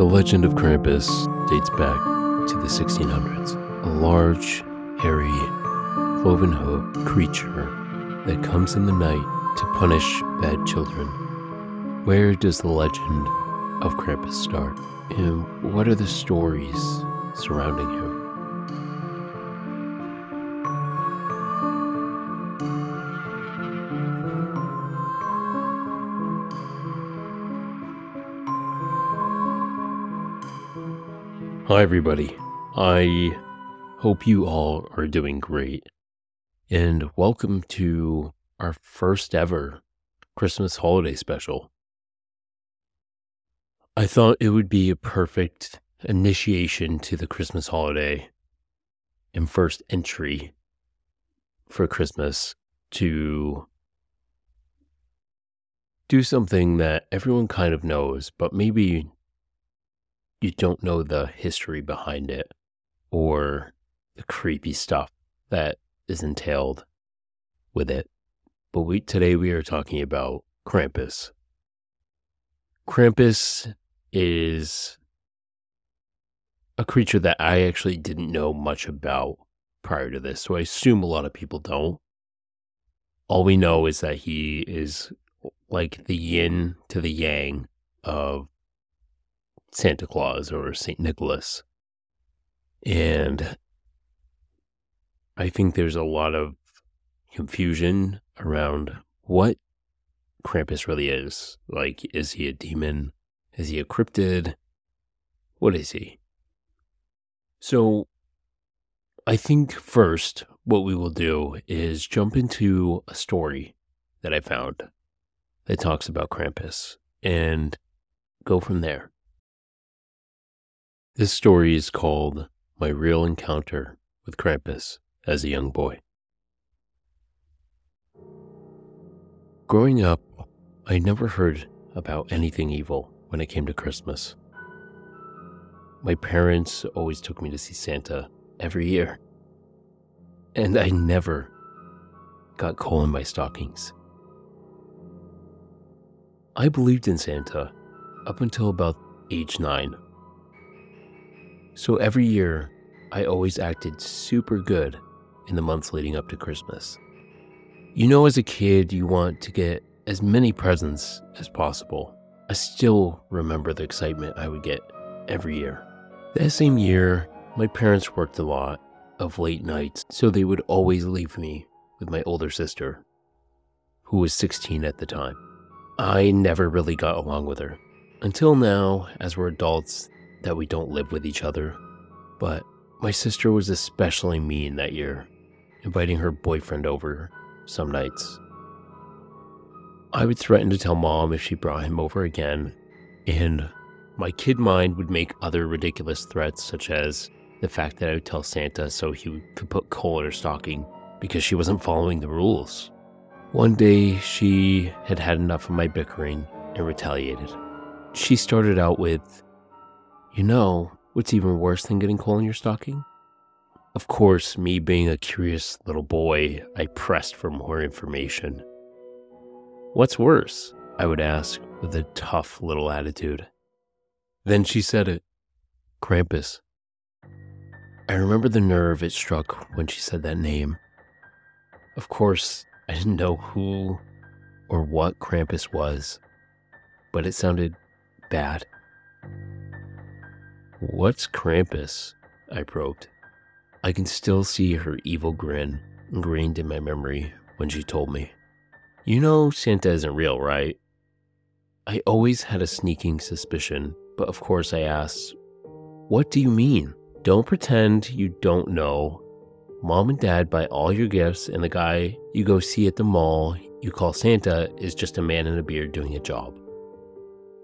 The legend of Krampus dates back to the 1600s. A large, hairy, cloven-hoofed creature that comes in the night to punish bad children. Where does the legend of Krampus start? And what are the stories surrounding him? Hi everybody, I hope you all are doing great, and welcome to our first ever Christmas holiday special. I thought it would be a perfect initiation to the Christmas holiday and first entry for Christmas to do something that everyone kind of knows, but maybe you don't know the history behind it or the creepy stuff that is entailed with it. But today we are talking about Krampus. Krampus is a creature that I actually didn't know much about prior to this, so I assume a lot of people don't. All we know is that he is like the yin to the yang of Santa Claus or Saint Nicholas. And I think there's a lot of confusion around what Krampus really is. Like, is he a demon? Is he a cryptid? What is he? So I think first what we will do is jump into a story that I found that talks about Krampus and go from there. This story is called My Real Encounter with Krampus as a Young Boy. Growing up, I never heard about anything evil when it came to Christmas. My parents always took me to see Santa every year, and I never got coal in my stockings. I believed in Santa up until about age 9. So every year, I always acted super good in the months leading up to Christmas. You know, as a kid, you want to get as many presents as possible. I still remember the excitement I would get every year. That same year, my parents worked a lot of late nights, so they would always leave me with my older sister, who was 16 at the time. I never really got along with her. Until now, as we're adults, that we don't live with each other, but my sister was especially mean that year, inviting her boyfriend over some nights. I would threaten to tell Mom if she brought him over again, and my kid mind would make other ridiculous threats, such as the fact that I would tell Santa so he could put coal in her stocking because she wasn't following the rules. One day, she had enough of my bickering and retaliated. She started out with, "You know, what's even worse than getting coal in your stocking?" Of course, me being a curious little boy, I pressed for more information. "What's worse?" I would ask with a tough little attitude. Then she said it. Krampus. I remember the nerve it struck when she said that name. Of course, I didn't know who or what Krampus was, but it sounded bad. "What's Krampus?" I probed. I can still see her evil grin ingrained in my memory when she told me, "You know Santa isn't real, right?" I always had a sneaking suspicion, but of course I asked, "What do you mean? Don't pretend you don't know. Mom and Dad buy all your gifts, and the guy you go see at the mall you call Santa is just a man in a beard doing a job."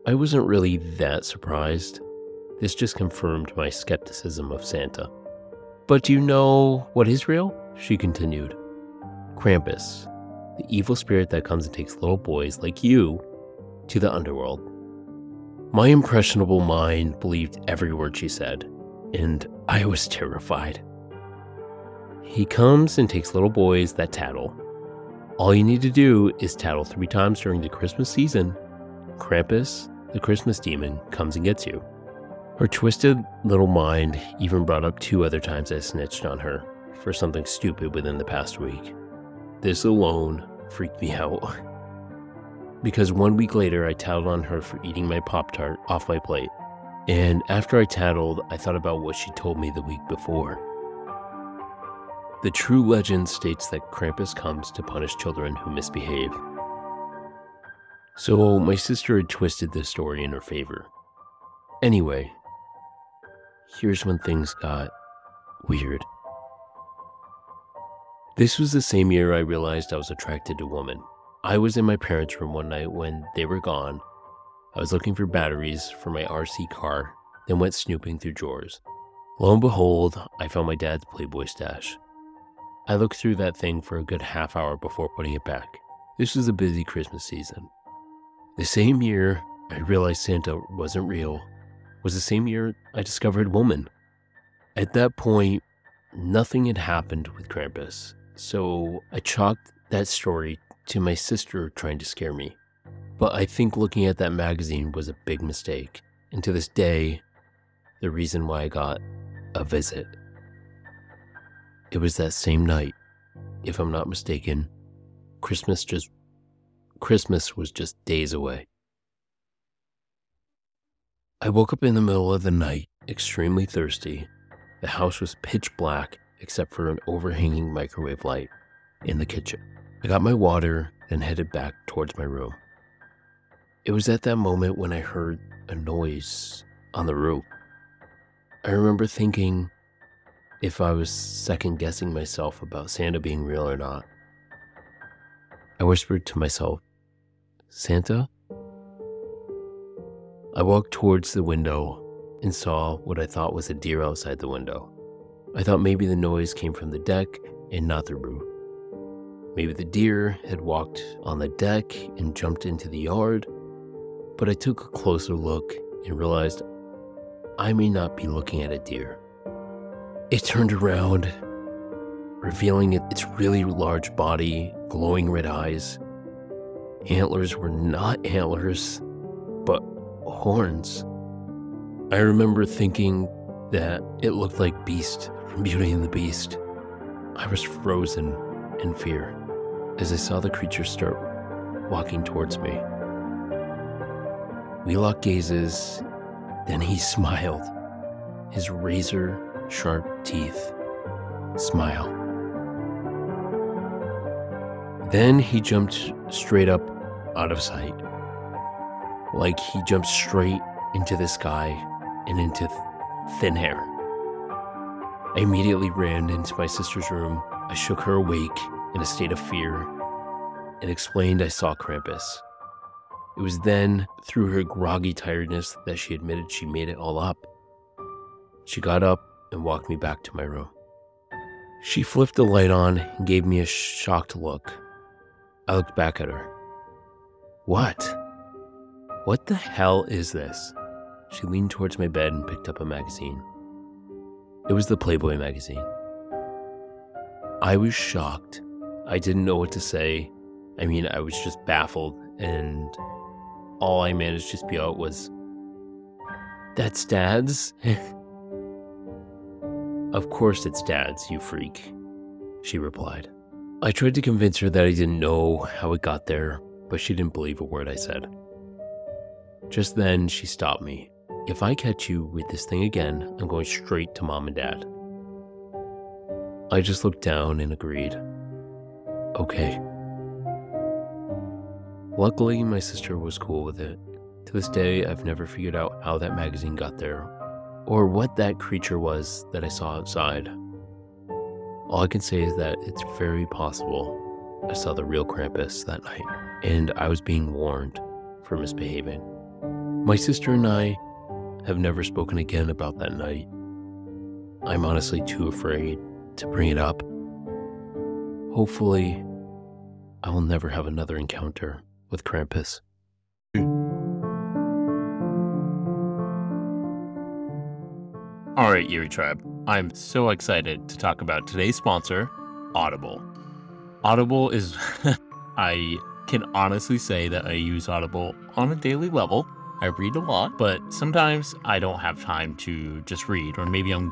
I wasn't really that surprised. This just confirmed my skepticism of Santa. "But do you know what is real?" she continued. "Krampus, the evil spirit that comes and takes little boys like you to the underworld." My impressionable mind believed every word she said, and I was terrified. "He comes and takes little boys that tattle. All you need to do is tattle 3 times during the Christmas season. Krampus, the Christmas demon, comes and gets you. Her twisted little mind even brought up 2 other times I snitched on her for something stupid within the past week. This alone freaked me out. Because 1 week later, I tattled on her for eating my Pop-Tart off my plate. And after I tattled, I thought about what she told me the week before. The true legend states that Krampus comes to punish children who misbehave. So my sister had twisted this story in her favor. Anyway, here's when things got weird. This was the same year I realized I was attracted to women. I was in my parents' room one night when they were gone. I was looking for batteries for my RC car, then went snooping through drawers. Lo and behold, I found my dad's Playboy stash. I looked through that thing for a good half hour before putting it back. This was a busy Christmas season. The same year I realized Santa wasn't real was the same year I discovered woman. At that point, nothing had happened with Krampus, so I chalked that story to my sister trying to scare me. But I think looking at that magazine was a big mistake, and to this day, the reason why I got a visit. It was that same night, if I'm not mistaken. Christmas was just days away. I woke up in the middle of the night, extremely thirsty. The house was pitch black except for an overhanging microwave light in the kitchen. I got my water and headed back towards my room. It was at that moment when I heard a noise on the roof. I remember thinking if I was second-guessing myself about Santa being real or not. I whispered to myself, "Santa?" I walked towards the window and saw what I thought was a deer outside the window. I thought maybe the noise came from the deck and not the roof. Maybe the deer had walked on the deck and jumped into the yard, but I took a closer look and realized I may not be looking at a deer. It turned around, revealing its really large body, glowing red eyes. Antlers were not antlers, but horns. I remember thinking that it looked like Beast from Beauty and the Beast. I was frozen in fear as I saw the creature start walking towards me. We locked gazes, then he smiled, his razor-sharp teeth smile. Then he jumped straight up out of sight, like he jumped straight into the sky and into thin air. I immediately ran into my sister's room. I shook her awake in a state of fear and explained I saw Krampus. It was then, through her groggy tiredness, that she admitted she made it all up. She got up and walked me back to my room. She flipped the light on and gave me a shocked look. I looked back at her. "What? What the hell is this?" She leaned towards my bed and picked up a magazine. It was the Playboy magazine. I was shocked. I didn't know what to say. I was just baffled, and all I managed to speak out was, "That's Dad's?" "Of course it's Dad's, you freak," she replied. I tried to convince her that I didn't know how it got there, but she didn't believe a word I said. Just then, she stopped me. "If I catch you with this thing again, I'm going straight to Mom and Dad." I just looked down and agreed. "Okay." Luckily, my sister was cool with it. To this day, I've never figured out how that magazine got there, or what that creature was that I saw outside. All I can say is that it's very possible I saw the real Krampus that night, and I was being warned for misbehaving. My sister and I have never spoken again about that night. I'm honestly too afraid to bring it up. Hopefully, I will never have another encounter with Krampus. All right, Eerie Tribe, I'm so excited to talk about today's sponsor, Audible. Audible is I can honestly say that I use Audible on a daily level. I read a lot, but sometimes I don't have time to just read, or maybe I'm,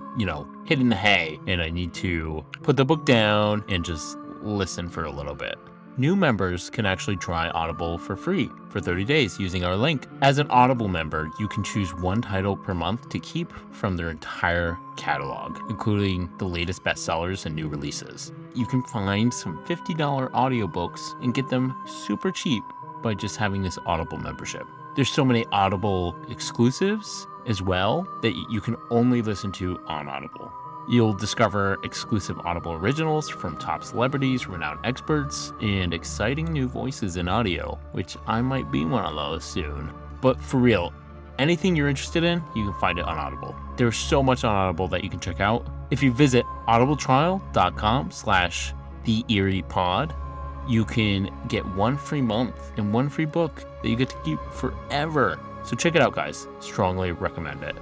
hid in the hay and I need to put the book down and just listen for a little bit. New members can actually try Audible for free for 30 days using our link. As an Audible member, you can choose one title per month to keep from their entire catalog, including the latest bestsellers and new releases. You can find some $50 audiobooks and get them super cheap by just having this Audible membership. There's so many Audible exclusives as well that you can only listen to on Audible. You'll discover exclusive Audible originals from top celebrities, renowned experts, and exciting new voices in audio, which I might be one of those soon. But for real, anything you're interested in, you can find it on Audible. There's so much on Audible that you can check out. If you visit audibletrial.com/theeeriepod, you can get one free month and one free book that you get to keep forever. So check it out, guys. Strongly recommend it.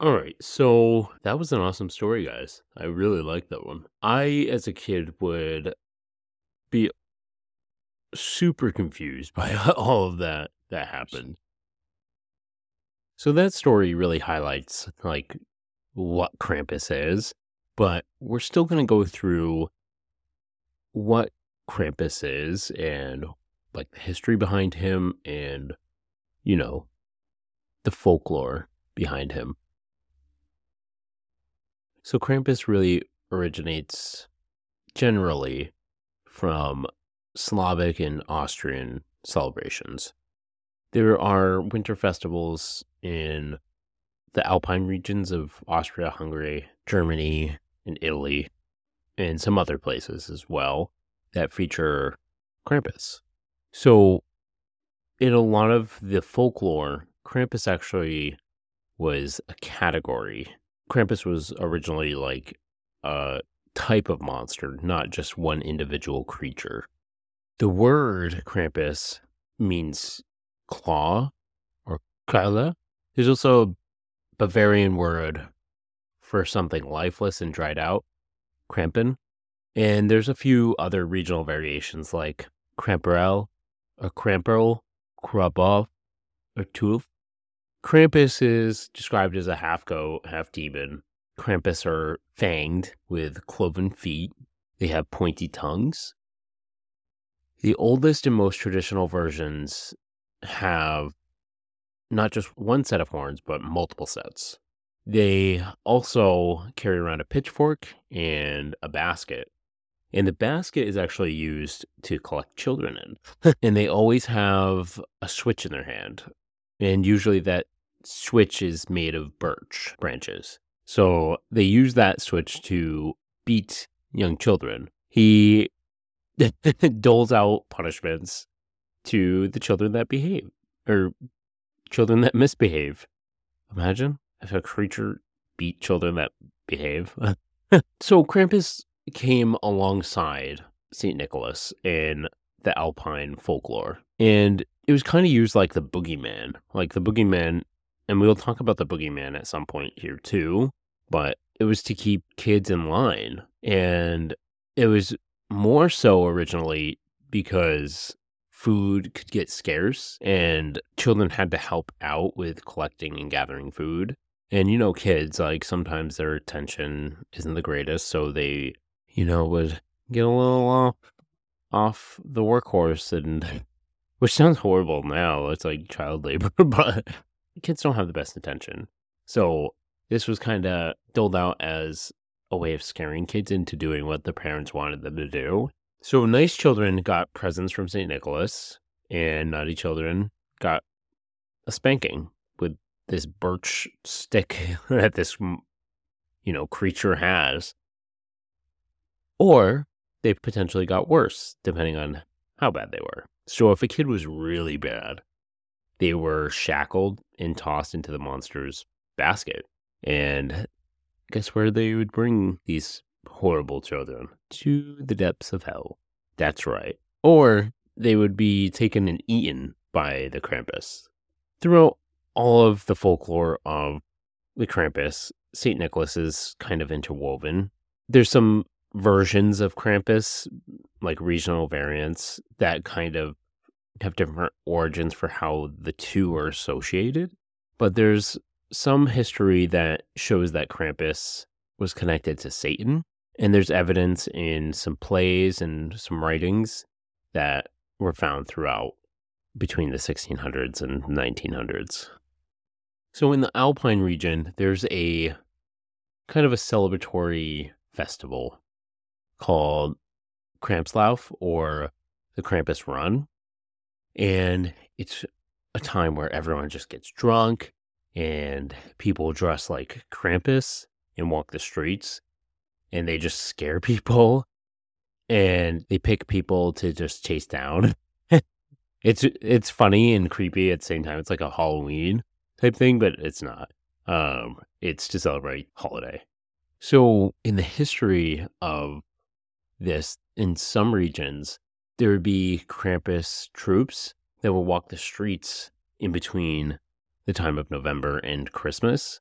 All right, so that was an awesome story, guys. I really like that one. I, as a kid, would be super confused by all of that happened. So that story really highlights, what Krampus is, but we're still going to go through what Krampus is and, the history behind him and, the folklore behind him. So Krampus really originates generally from Slavic and Austrian celebrations. There are winter festivals in the Alpine regions of Austria, Hungary, Germany, and Italy, and some other places as well that feature Krampus. So in a lot of the folklore, Krampus actually was a category. Krampus was originally a type of monster, not just one individual creature. The word Krampus means claw or Keule. There's also a Bavarian word for something lifeless and dried out, Krampen. And there's a few other regional variations like Kramperl, or Kramperl, Krabov, or Tulf. Krampus is described as a half-goat, half-demon. Krampus are fanged with cloven feet. They have pointy tongues. The oldest and most traditional versions have not just one set of horns, but multiple sets. They also carry around a pitchfork and a basket. And the basket is actually used to collect children in. And they always have a switch in their hand. And usually that switch is made of birch branches. So they use that switch to beat young children. He doles out punishments to the children that behave, or children that misbehave. Imagine if a creature beat children that behave. So Krampus came alongside Saint Nicholas in the Alpine folklore. And it was kind of used like the boogeyman. And we'll talk about the boogeyman at some point here too, but it was to keep kids in line. And it was more so originally because food could get scarce and children had to help out with collecting and gathering food. And kids, sometimes their attention isn't the greatest, so they, would get a little off the workhorse, and which sounds horrible now. It's like child labor, but kids don't have the best intention. So this was kind of doled out as a way of scaring kids into doing what the parents wanted them to do. So nice children got presents from St. Nicholas, and naughty children got a spanking with this birch stick that this, creature has. Or they potentially got worse, depending on how bad they were. So if a kid was really bad, they were shackled and tossed into the monster's basket. And guess where they would bring these horrible children? To the depths of hell. That's right. Or they would be taken and eaten by the Krampus. Throughout all of the folklore of the Krampus, St. Nicholas is kind of interwoven. There's some versions of Krampus, like regional variants, that kind of have different origins for how the two are associated. But there's some history that shows that Krampus was connected to Satan. And there's evidence in some plays and some writings that were found throughout between the 1600s and 1900s. So in the Alpine region, there's a kind of a celebratory festival called Krampuslauf, or the Krampus Run. And it's a time where everyone just gets drunk and people dress like Krampus and walk the streets. And they just scare people, and they pick people to just chase down. It's funny and creepy at the same time. It's like a Halloween type thing, but it's not. It's to celebrate holiday. So in the history of this, in some regions, there would be Krampus troops that would walk the streets in between the time of November and Christmas.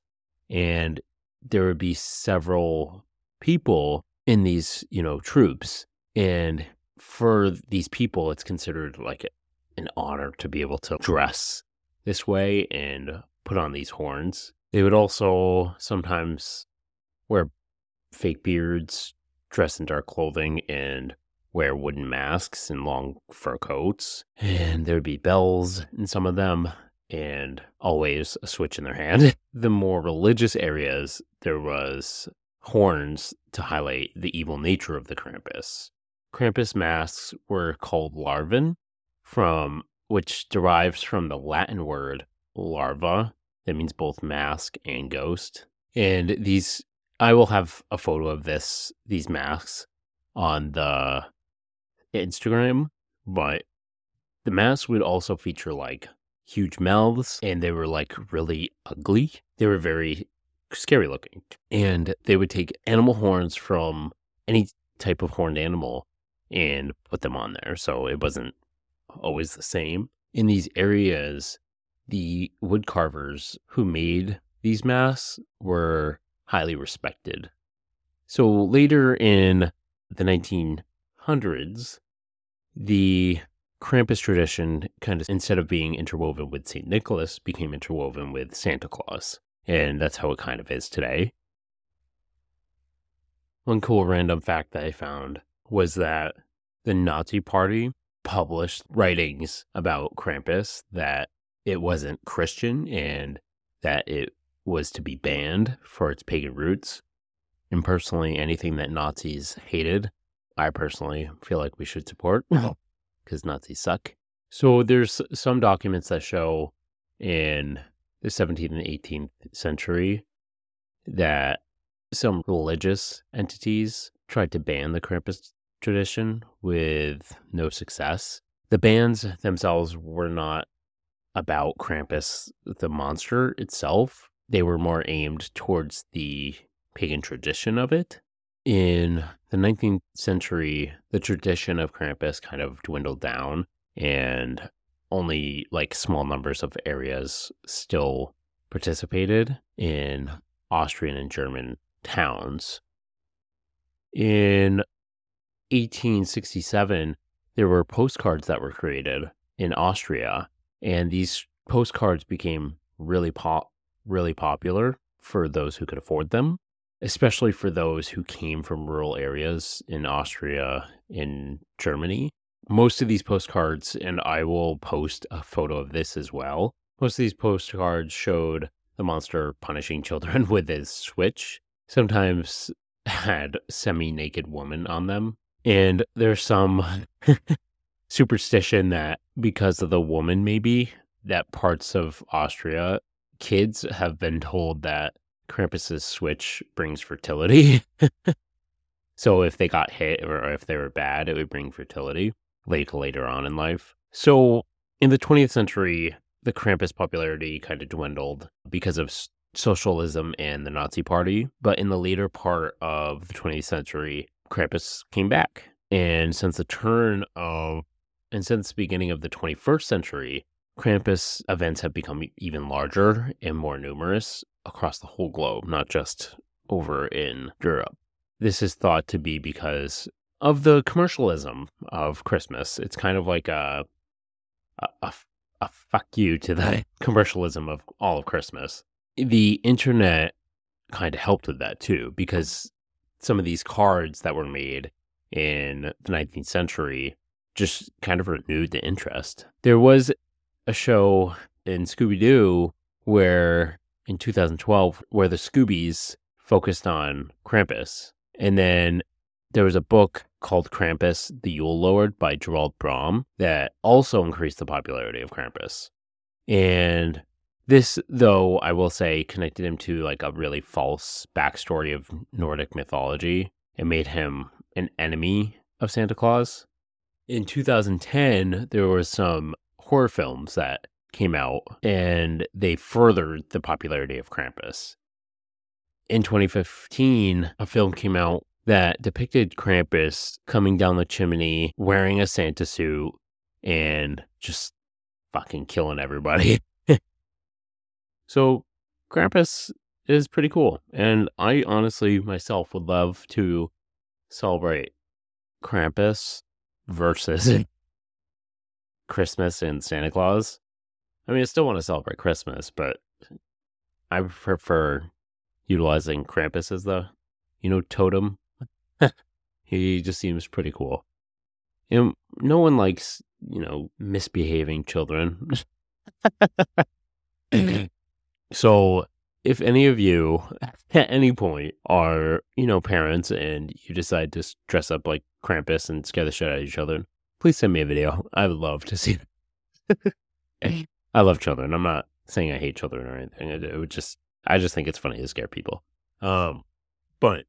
And there would be several people in these, troops. And for these people, it's considered like an honor to be able to dress this way and put on these horns. They would also sometimes wear fake beards, dress in dark clothing, and wear wooden masks and long fur coats. And there'd be bells in some of them, and always a switch in their hand. The more religious areas, there was horns to highlight the evil nature of the Krampus. Krampus masks were called larvae, which derives from the Latin word larva, that means both mask and ghost. And these, I will have a photo of these masks on the Instagram, but the masks would also feature like huge mouths, and they were like really ugly. They were very scary looking. And they would take animal horns from any type of horned animal and put them on there. So it wasn't always the same. In these areas, the wood carvers who made these masks were highly respected. So later in the 1900s, the Krampus tradition kind of, instead of being interwoven with Saint Nicholas, became interwoven with Santa Claus. And that's how it kind of is today. One cool random fact that I found was that the Nazi Party published writings about Krampus that it wasn't Christian and that it was to be banned for its pagan roots. And personally, anything that Nazis hated, I personally feel like we should support because Nazis suck. So there's some documents that show in the 17th and 18th century that some religious entities tried to ban the Krampus tradition with no success. The bans themselves were not about Krampus, the monster itself. They were more aimed towards the pagan tradition of it. In the 19th century, the tradition of Krampus kind of dwindled down, and only like small numbers of areas still participated in Austrian and German towns. In 1867, there were postcards that were created in Austria, and these postcards became really popular for those who could afford them, especially for those who came from rural areas in Austria and Germany. Most of these postcards, and I will post a photo of this as well, most of these postcards showed the monster punishing children with his switch, sometimes had semi-naked women on them. And there's some superstition that because of the woman, maybe, that parts of Austria, kids have been told that Krampus's switch brings fertility. So if they got hit or if they were bad, it would bring fertility later on in life. So in the 20th century, the Krampus popularity kind of dwindled because of socialism and the Nazi Party. But in the later part of the 20th century, Krampus came back. And since the beginning of the 21st century, Krampus events have become even larger and more numerous across the whole globe, not just over in Europe. This is thought to be because of the commercialism of Christmas. It's kind of like a fuck you to the commercialism of all of Christmas. The internet kind of helped with that too, because some of these cards that were made in the 19th century just kind of renewed the interest. There was a show in Scooby-Doo where in 2012 where the Scoobies focused on Krampus. And then there was a book called Krampus the Yule Lord by Gerald Brom that also increased the popularity of Krampus. And this, though, I will say, connected him to like a really false backstory of Nordic mythology and made him an enemy of Santa Claus. In 2010, there were some horror films that came out and they furthered the popularity of Krampus. In 2015, a film came out that depicted Krampus coming down the chimney, wearing a Santa suit, and just fucking killing everybody. So Krampus is pretty cool. And I honestly, myself, would love to celebrate Krampus versus Christmas and Santa Claus. I mean, I still want to celebrate Christmas, but I prefer utilizing Krampus as the, totem. He just seems pretty cool. And no one likes, misbehaving children. So if any of you at any point are, parents and you decide to dress up like Krampus and scare the shit out of your children, please send me a video. I would love to see that. I love children. I'm not saying I hate children or anything. It would just, I just think it's funny to scare people. But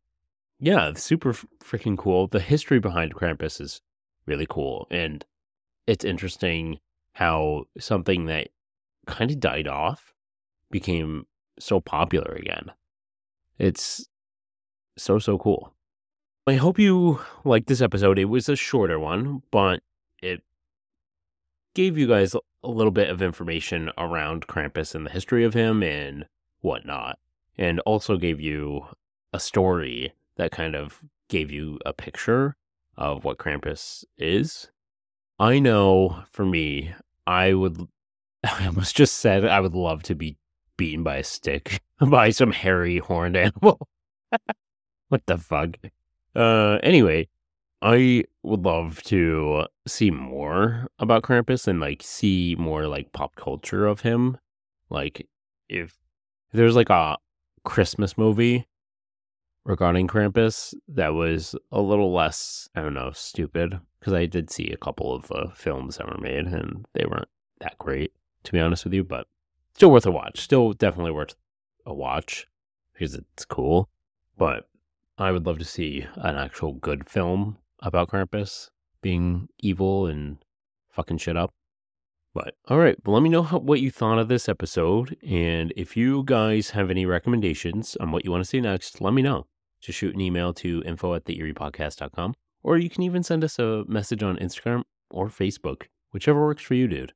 yeah, it's super freaking cool. The history behind Krampus is really cool. And it's interesting how something that kind of died off became so popular again. It's so cool. I hope you liked this episode. It was a shorter one, but it gave you guys a little bit of information around Krampus and the history of him and whatnot, and also gave you a story that kind of gave you a picture of what Krampus is. I know for me, I almost just said I would love to be beaten by a stick by some hairy horned animal. What the fuck? Anyway, I would love to see more about Krampus and see more pop culture of him. If there's a Christmas movie regarding Krampus that was a little less, I don't know, stupid, because I did see a couple of films that were made and they weren't that great, to be honest with you, but still worth a watch. Still definitely worth a watch because it's cool. But I would love to see an actual good film about Krampus being evil and fucking shit up. But all right, let me know what you thought of this episode. And if you guys have any recommendations on what you want to see next, let me know. Just shoot an email to info@theeeriepodcast.com, or you can even send us a message on Instagram or Facebook, whichever works for you, dude.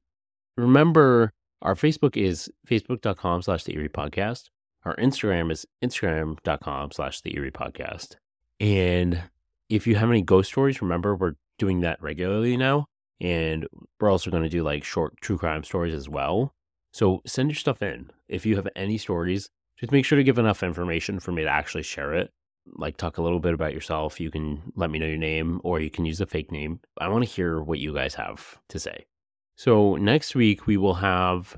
Remember, our Facebook is facebook.com/theeeriepodcast. Our Instagram is instagram.com/theeeriepodcast. And if you have any ghost stories, remember we're doing that regularly now. And we're also going to do short true crime stories as well. So send your stuff in. If you have any stories, just make sure to give enough information for me to actually share it. Talk a little bit about yourself. You can let me know your name, or you can use a fake name. I want to hear what you guys have to say. So next week, we will have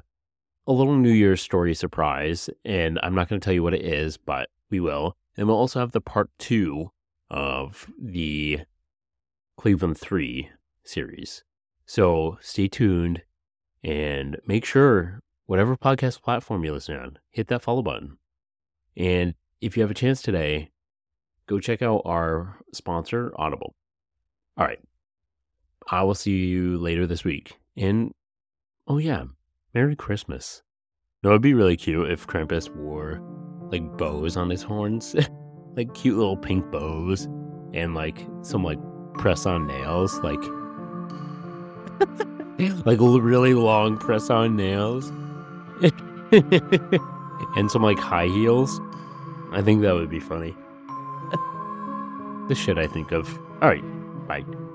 a little New Year's story surprise, and I'm not going to tell you what it is, but we will. And we'll also have the part 2 of the Cleveland 3 series. So stay tuned and make sure whatever podcast platform you listen on, hit that follow button. And if you have a chance today, go check out our sponsor, Audible. All right. I will see you later this week. And, oh yeah, Merry Christmas. No, it'd be really cute if Krampus wore, bows on his horns. Cute little pink bows. And, some, press-on nails. Really long press-on nails. And some, high heels. I think that would be funny. the shit I think of. All right, bye.